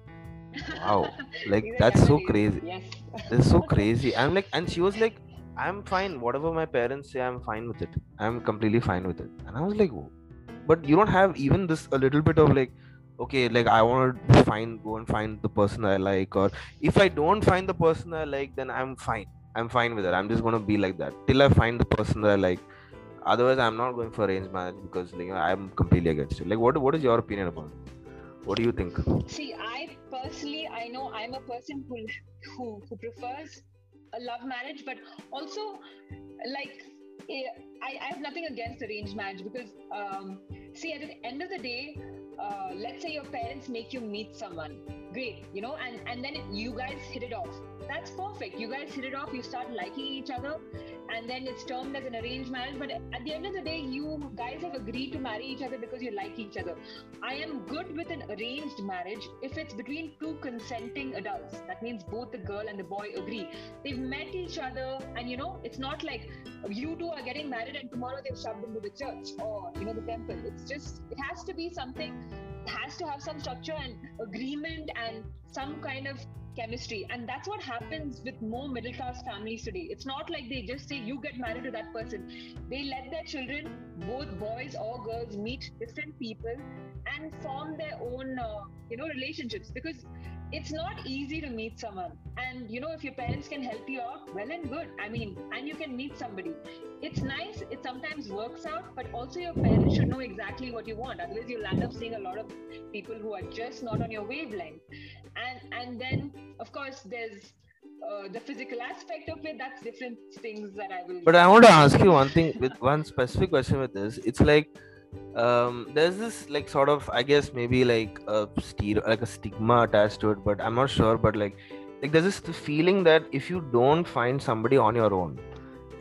wow, like that's so crazy. Yes. That's so crazy. I'm like, and she was like, I'm fine. Whatever my parents say, I'm fine with it. I'm completely fine with it. And I was like, oh. But you don't have even this a little bit of like, okay, like I want to find, go and find the person I like, or if I don't find the person I like, then I'm fine. I'm fine with it. I'm just gonna be like that till I find the person that I like. Otherwise, I'm not going for arranged marriage because like, I'm completely against it. Like, what what is your opinion about it? What do you think? See, I personally, I know I'm a person who who, who prefers a love marriage, but also, like, I, I have nothing against arranged marriage because, um, see, at the end of the day, uh, let's say your parents make you meet someone. Great, you know, and, and then you guys hit it off. That's perfect. You guys hit it off, you start liking each other, and then it's termed as an arranged marriage. But at the end of the day, you guys have agreed to marry each other because you like each other. I am good with an arranged marriage if it's between two consenting adults. That means both the girl and the boy agree. They've met each other, and you know, it's not like you two are getting married and tomorrow they've shoved into the church or, you know, the temple. It's just, it has to be something, has to have some structure and agreement and some kind of chemistry, and that's what happens with more middle class families today. It's not like they just say you get married to that person. They let their children, both boys or girls, meet different people and form their own uh, you know relationships, because it's not easy to meet someone. And you know, if your parents can help you out, well and good. I mean, and you can meet somebody. It's nice, it sometimes works out, but also your parents should know exactly what you want. Otherwise you'll end up seeing a lot of people who are just not on your wavelength. And and then of course there's uh, the physical aspect of it. That's different things that I will. But I want to ask you one thing with one specific question with this. It's like, um there's this like sort of, I guess maybe like a stereo, like a stigma attached to it, but I'm not sure, but like like there's this feeling that if you don't find somebody on your own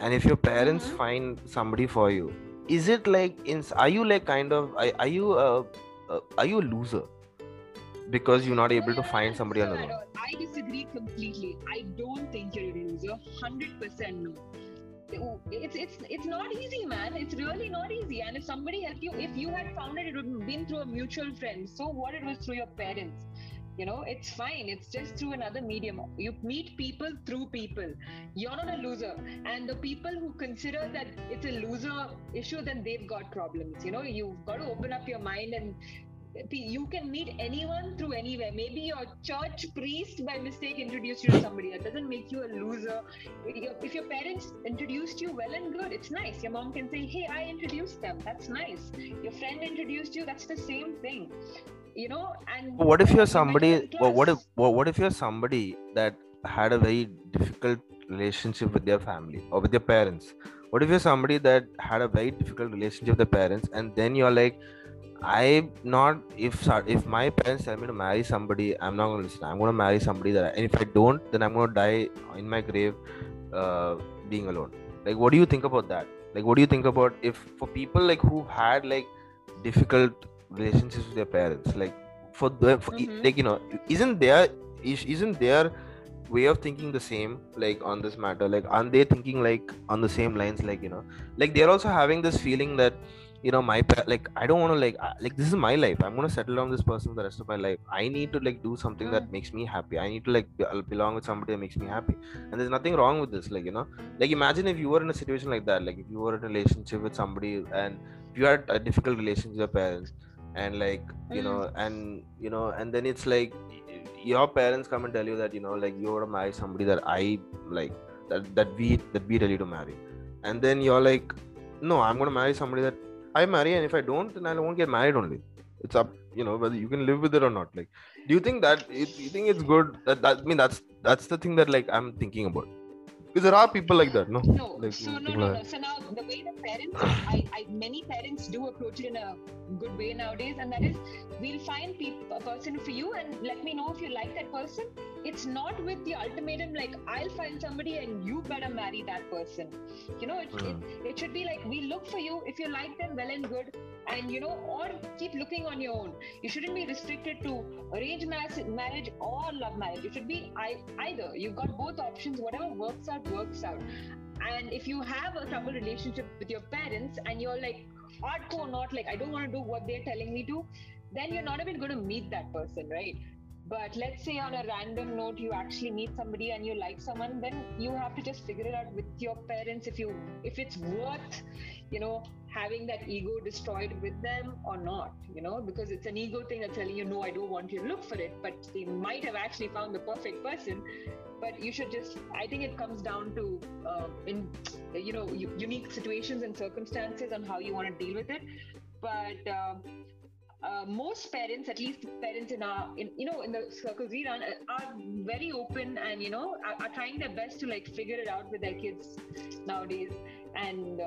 and if your parents mm-hmm. find somebody for you, is it like in, are you like kind of are, are you uh, uh, are you a loser because you're not able oh, yeah, to find somebody on your own? I disagree completely. I don't think you're a loser. One hundred percent no. It's it's it's not easy, man. It's really not easy. And if somebody helped you, if you had found it, it would have been through a mutual friend. So what? It was through your parents. You know, it's fine. It's just through another medium. You meet people through people. You're not a loser. And the people who consider that it's a loser issue, then they've got problems. You know, you've got to open up your mind, and you can meet anyone through anywhere. Maybe your church priest by mistake introduced you to somebody. That doesn't make you a loser. If your parents introduced you, well and good, it's nice. Your mom can say, hey, I introduced them, that's nice. Your friend introduced you, that's the same thing, you know. And what if you're somebody what if what if you're somebody that had a very difficult relationship with their family or with their parents? What if you're somebody that had a very difficult relationship with their parents, and then you're like, I'm not, if if my parents tell me to marry somebody, I'm not going to listen. I'm going to marry somebody that I, and if I don't, then I'm going to die in my grave uh, being alone. Like, what do you think about that? Like, what do you think about if for people like who had like difficult relationships with their parents, like for the for, mm-hmm. like, you know, isn't their isn't their way of thinking the same, like on this matter? Like, aren't they thinking like on the same lines? Like, you know, like they're also having this feeling that, you know, my like I don't want to like like this is my life. I'm gonna settle down with this person for the rest of my life. I need to like do something mm. that makes me happy. I need to like be, belong with somebody that makes me happy. And there's nothing wrong with this. Like, you know, like imagine if you were in a situation like that. Like if you were in a relationship with somebody and you had a difficult relationship with your parents, and like you mm. know, and you know, and then it's like your parents come and tell you that, you know, like you're gonna marry somebody that I like, that that we that we really to marry, and then you're like, no, I'm gonna marry somebody that I marry, and if I don't, then I won't get married only. It's up, you know, whether you can live with it or not. Like, do you think that, it, you think it's good? That, that I mean, that's that's the thing that like I'm thinking about. There are people like that, no? No, like, so no, no, no. So now the way the parents, I, I, many parents do approach it in a good way nowadays, and that is, we'll find people, a person for you, and let me know if you like that person. It's not with the ultimatum like, I'll find somebody and you better marry that person. You know, it, yeah. it, it should be like, we look for you, if you like them, well and good. And you know, or keep looking on your own. You shouldn't be restricted to arranged marriage or love marriage. It should be either. You've got both options. Whatever works out, works out. And if you have a troubled relationship with your parents and you're like hardcore not like, I don't want to do what they're telling me to, then you're not even going to meet that person, right? But let's say on a random note, you actually meet somebody and you like someone, then you have to just figure it out with your parents if you if it's worth, you know, having that ego destroyed with them or not, you know, because it's an ego thing that's telling you, no, I don't want you to look for it, but they might have actually found the perfect person. But you should just, I think it comes down to, uh, in, you know, unique situations and circumstances on how you want to deal with it. But, uh, Uh, most parents, at least parents in our, in, you know, in the circles we run, are very open and, you know, are, are trying their best to like figure it out with their kids nowadays. And uh,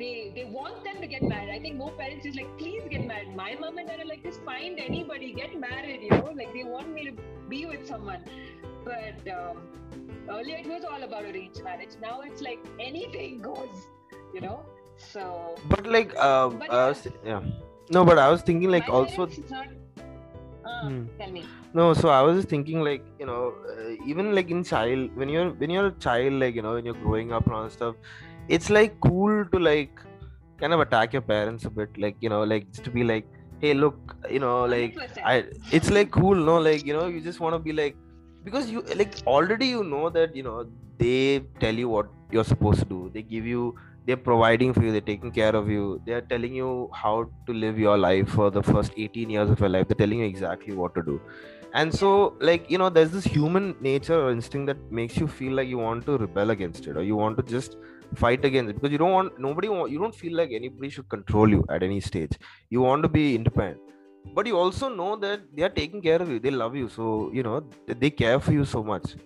they they want them to get married. I think more parents just like, please get married. My mom and dad are like, just find anybody, get married, you know, like they want me to be with someone. But um, earlier it was all about arranged marriage. Now it's like anything goes, you know. So. But like, uh, but, uh, yeah. No, but I was thinking like, my also parents, not... uh, hmm. Tell me. No, so I was just thinking like, you know, uh, even like in child, when you're when you're a child, like, you know, when you're growing up and all stuff, it's like cool to like kind of attack your parents a bit, like, you know, like just to be like, hey, look, you know, like one hundred percent. I, it's like cool, no, like, you know, you just want to be like, because you like already, you know, that, you know, they tell you what you're supposed to do, they give you. They're providing for you, they're taking care of you, they're telling you how to live your life for the first eighteen years of your life, they're telling you exactly what to do. And so, like, you know, there's this human nature or instinct that makes you feel like you want to rebel against it, or you want to just fight against it, because you don't want, nobody, you don't feel like anybody should control you at any stage. You want to be independent. But you also know that they are taking care of you, they love you, so, you know, they care for you so much.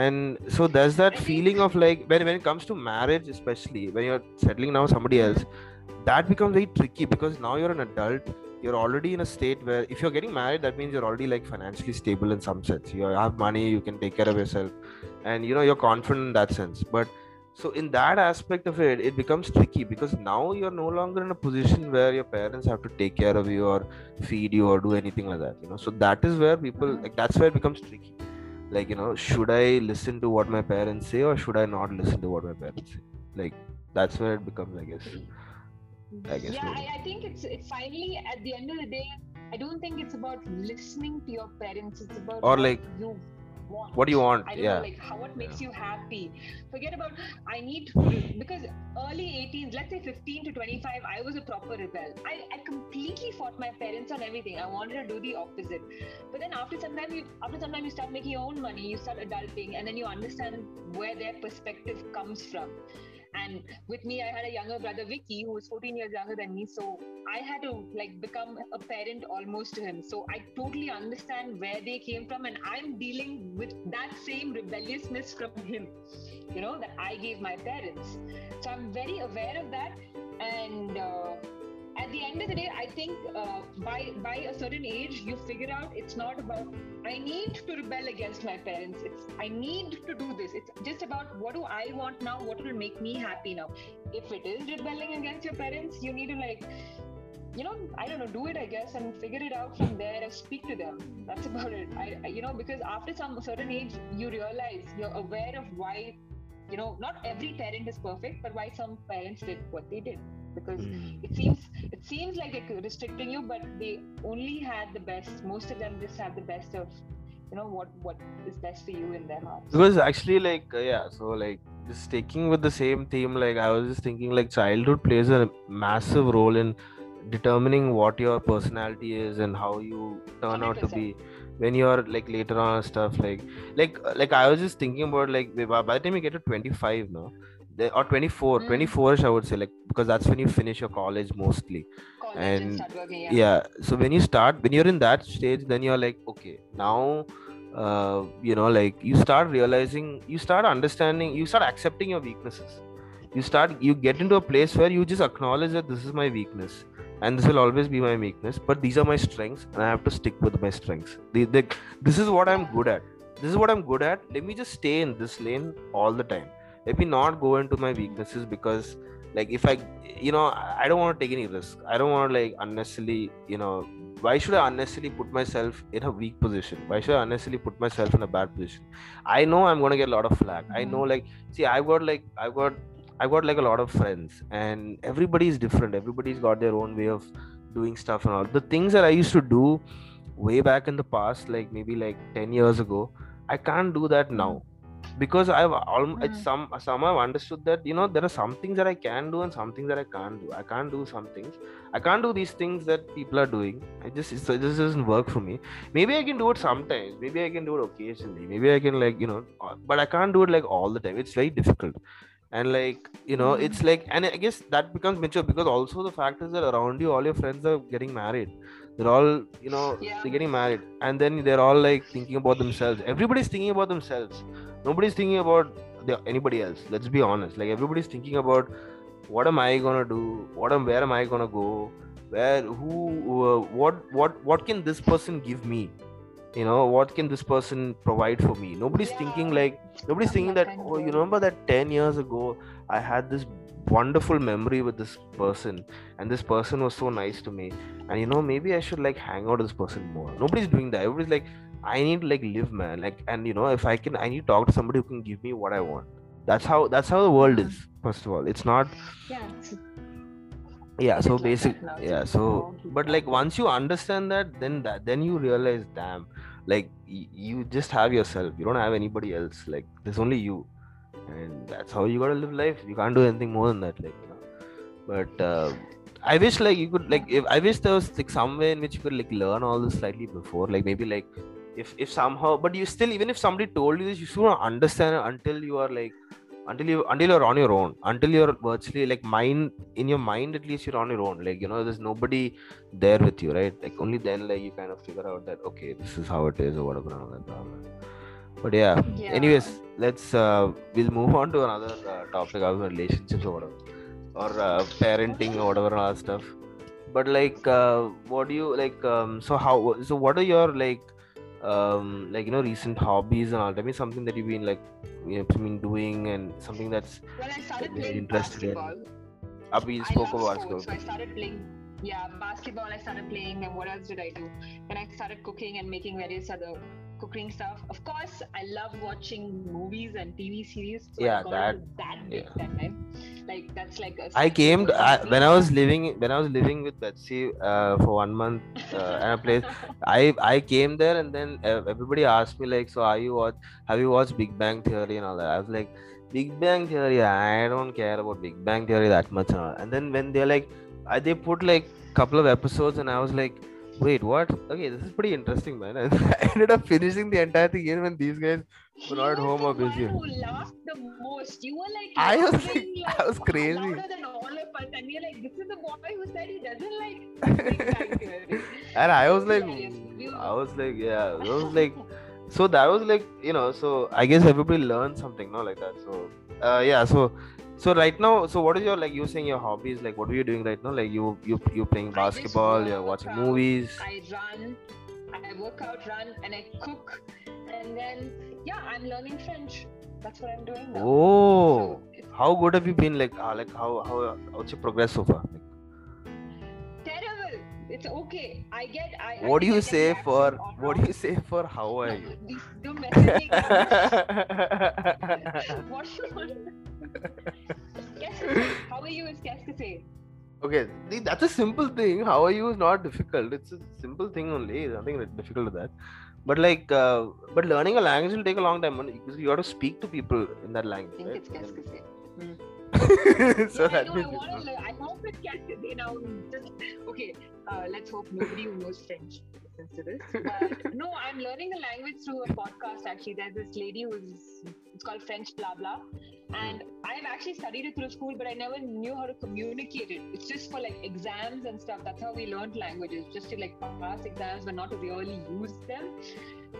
And so there's that feeling of like, when, when it comes to marriage, especially when you're settling down with somebody else, that becomes very tricky, because now you're an adult, you're already in a state where if you're getting married, that means you're already like financially stable in some sense, you have money, you can take care of yourself, and you know, you're confident in that sense. But so in that aspect of it, it becomes tricky, because now you're no longer in a position where your parents have to take care of you or feed you or do anything like that, you know. So that is where people, like, that's where it becomes tricky. Like, you know, should I listen to what my parents say, or should I not listen to what my parents say? Like, that's where it becomes, I guess. I guess. Yeah, I, I think it's it finally, at the end of the day, I don't think it's about listening to your parents. It's about or like you want. What do you want? I don't yeah. know, like how what makes yeah. you happy. Forget about I need to, because early eighteens, let's say fifteen to twenty-five, I was a proper rebel. I, I completely fought my parents on everything. I wanted to do the opposite. But then after some time, you after some time you start making your own money, you start adulting, and then you understand where their perspective comes from. And with me, I had a younger brother, Vicky, who was fourteen years younger than me. So I had to like become a parent almost to him. So I totally understand where they came from, and I'm dealing with that same rebelliousness from him, you know, that I gave my parents. So I'm very aware of that. And uh, at the end of the day, I think uh, by by a certain age, you figure out it's not about, I need to rebel against my parents. It's, I need to do this. It's just about what do I want now? What will make me happy now? If it is rebelling against your parents, you need to like, you know, I don't know, do it, I guess, and figure it out from there and speak to them. That's about it. I, you know, because after some certain age, you realize you're aware of why, you know, not every parent is perfect, but why some parents did what they did. Because mm. it seems it seems like it's restricting you, but they only had the best. Most of them just have the best of, you know, what what is best for you in their hearts. Because actually, like, uh, yeah, so like just sticking with the same theme, like I was just thinking, like childhood plays a massive role in determining what your personality is and how you turn one hundred percent out to be when you're like later on stuff. Like like like I was just thinking about like by the time you get to twenty-five now. Or twenty-four, mm. twenty-four-ish I would say, like, because that's when you finish your college mostly. College and, and start working, yeah. yeah. So when you start, when you're in that stage, then you're like, okay, now uh, you know, like you start realizing, you start understanding, you start accepting your weaknesses. You start, you get into a place where you just acknowledge that this is my weakness and this will always be my weakness, but these are my strengths and I have to stick with my strengths. They, they, this is what I'm good at. This is what I'm good at. Let me just stay in this lane all the time. Let me not go into my weaknesses because, like, if I, you know, I don't want to take any risk. I don't want to, like, unnecessarily, you know, why should I unnecessarily put myself in a weak position? Why should I unnecessarily put myself in a bad position? I know I'm going to get a lot of flack. I know, like, see, I've got, like, I've got, I've got, like, a lot of friends and everybody is different. Everybody's got their own way of doing stuff and all. The things that I used to do way back in the past, like, maybe, like, ten years ago, I can't do that now. Because I've almost mm. some somehow understood that, you know, there are some things that I can do and some things that I can't do. I can't do some things. I can't do these things that people are doing. I just it just doesn't work for me. Maybe I can do it sometimes. Maybe I can do it occasionally. Maybe I can, like, you know, but I can't do it, like, all the time. It's very difficult. And, like, you know, mm. it's like, and I guess that becomes mature because also the fact is that around you, all your friends are getting married. They're all, you know, yeah. they're getting married. And then they're all, like, thinking about themselves. Everybody's thinking about themselves. Nobody's thinking about the, anybody else. Let's be honest. Like, everybody's thinking about what am I going to do? What am, where am I going to go? Where, who, uh, what, what, what can this person give me? You know, what can this person provide for me? Nobody's yeah. thinking, like, nobody's I'm thinking that, oh, you remember that ten years ago, I had this wonderful memory with this person and this person was so nice to me and, you know, maybe I should, like, hang out with this person more. Nobody's doing that. Everybody's like, I need to, like, live, man, like, and, you know, if I can, I need to talk to somebody who can give me what I want. That's how that's how the world is. First of all, it's not yeah it's, yeah so basic like yeah so but like once you understand that, then that then you realize, damn, like, y- you just have yourself. You don't have anybody else. Like, there's only you. And that's how you gotta live life. You can't do anything more than that, like, you know. But uh, I wish, like, you could, like, if I wish there was, like, some way in which you could, like, learn all this slightly before, like, maybe, like, if if somehow, but you still, even if somebody told you this, you shouldn't understand it until you are, like, until you until you're on your own, until you're virtually, like, mind in your mind, at least you're on your own. Like, you know, there's nobody there with you, right? Like, only then, like, you kind of figure out that, okay, this is how it is or whatever. But yeah. yeah, anyways, let's, uh, we'll move on to another uh, topic of relationships or whatever, or uh, parenting or whatever and all that stuff. But, like, uh, what do you, like, um, so how, so what are your, like, um, like, you know, recent hobbies and all that? I mean, something that you've been, like, you know, been doing and something that's well, I started playing interested basketball. in. Abhi spoke about basketball. So I started playing, yeah, basketball, I started playing, and what else did I do? Then I started cooking and making various other cooking stuff. Of course, I love watching movies and T V series. So yeah, that that, yeah. that time. Like, that's like a I came to, I, when I was living when I was living with Betsy uh, for one month uh, and a place. I I came there and then everybody asked me, like, so are you watch have you watched Big Bang Theory and all that? I was like, Big Bang Theory, I don't care about Big Bang Theory that much. And, all. And then when they're like, I, they put like couple of episodes and I was like, wait, what? Okay, this is pretty interesting, man. And I ended up finishing the entire thing even when these guys were not at home or busy. You were the one who laughed the most. You were like, I was like, like, I was crazy. Louder than all of us. And we were like, this is the boy who said he doesn't like. And I was like, I was like, yeah, I was like, so that was like, you know, so I guess everybody learned something, no, like that. So, uh, yeah, so. So right now, so what is your, like, you saying your hobbies, like, what are you doing right now? Like, you, you, you're playing basketball, you're watching out, movies. I run, I work out, run, and I cook. And then, yeah, I'm learning French. That's what I'm doing now. Oh, so how good have you been? Like, uh, like how, how, how's your progress so far? Terrible. It's okay. I get, I. What I do you say for, what do you say for how are no, you? These, don't message how are you is guess to say. Okay, that's a simple thing. How are you is not difficult. It's a simple thing only. There's nothing difficult with that. But like, uh, but learning a language will take a long time because you have to speak to people in that language. I think right? it's guess to say. Mm. So yeah, that no, means I, wanna, like, I hope it's guess to say now. Just, okay, uh, let's hope nobody who knows French listens to this. But no, I'm learning the language through a podcast actually. There's this lady who's, it's called French Blah Blah. And I've actually studied it through school, but I never knew how to communicate it. It's just for like exams and stuff. That's how we learned languages, just to like pass exams, but not to really use them.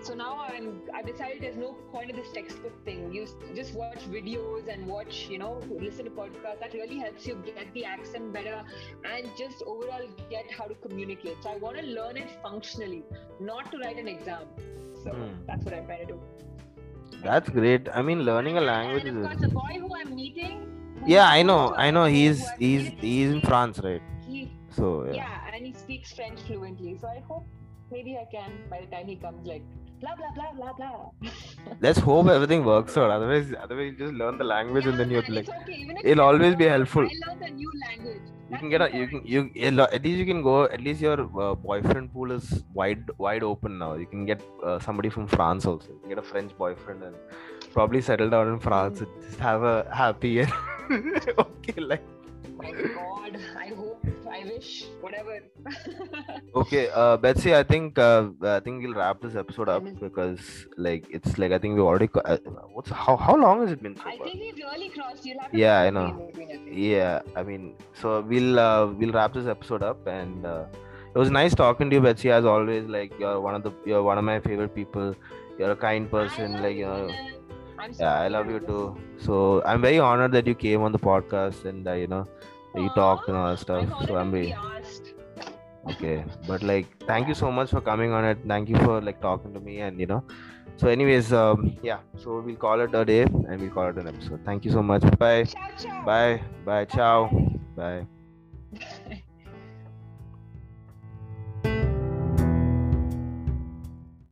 So now I'm, I've decided there's no point of this textbook thing. You just watch videos and watch, you know, listen to podcasts. That really helps you get the accent better and just overall get how to communicate. So I want to learn it functionally, not to write an exam. So mm. that's what I'm trying to do. That's great. I mean, learning a language is... The boy who I'm meeting... Who yeah, I know. I know. He's he's he's in France, right? He, so yeah. yeah, and he speaks French fluently. So I hope maybe I can by the time he comes, like, blah, blah, blah, blah, blah. Let's hope everything works out. Otherwise, otherwise you just learn the language yeah, and then you have to, like... Okay. It'll always be helpful. I learned a new language. That's you can get a... You can, you, at least you can go... At least your uh, boyfriend pool is wide wide open now. You can get uh, somebody from France also. You can get a French boyfriend and probably settle down in France and just have a happy year. Okay, like... My God, I hope, I wish, whatever. Okay, uh, Betsy, I think uh, I think we'll wrap this episode up because, like, it's like I think we already. Co- uh, what's how how long has it been so far? I think we've really crossed. You'll have to yeah, I know. Yeah, I mean, so we'll uh, we'll wrap this episode up, and uh, it was nice talking to you, Betsy. As always, like you're one of the you're one of my favorite people. You're a kind person, like you know. I'm so yeah, I love you too. So I'm very honored that you came on the podcast and uh, you know Aww, you talked and all that stuff. I'm so I'm very okay. But like, thank you so much for coming on it. Thank you for like talking to me and you know. So, anyways, um, yeah. So we'll call it a day and we'll call it an episode. Thank you so much. Bye. Ciao, ciao. Bye. Bye. Ciao. Bye. Bye.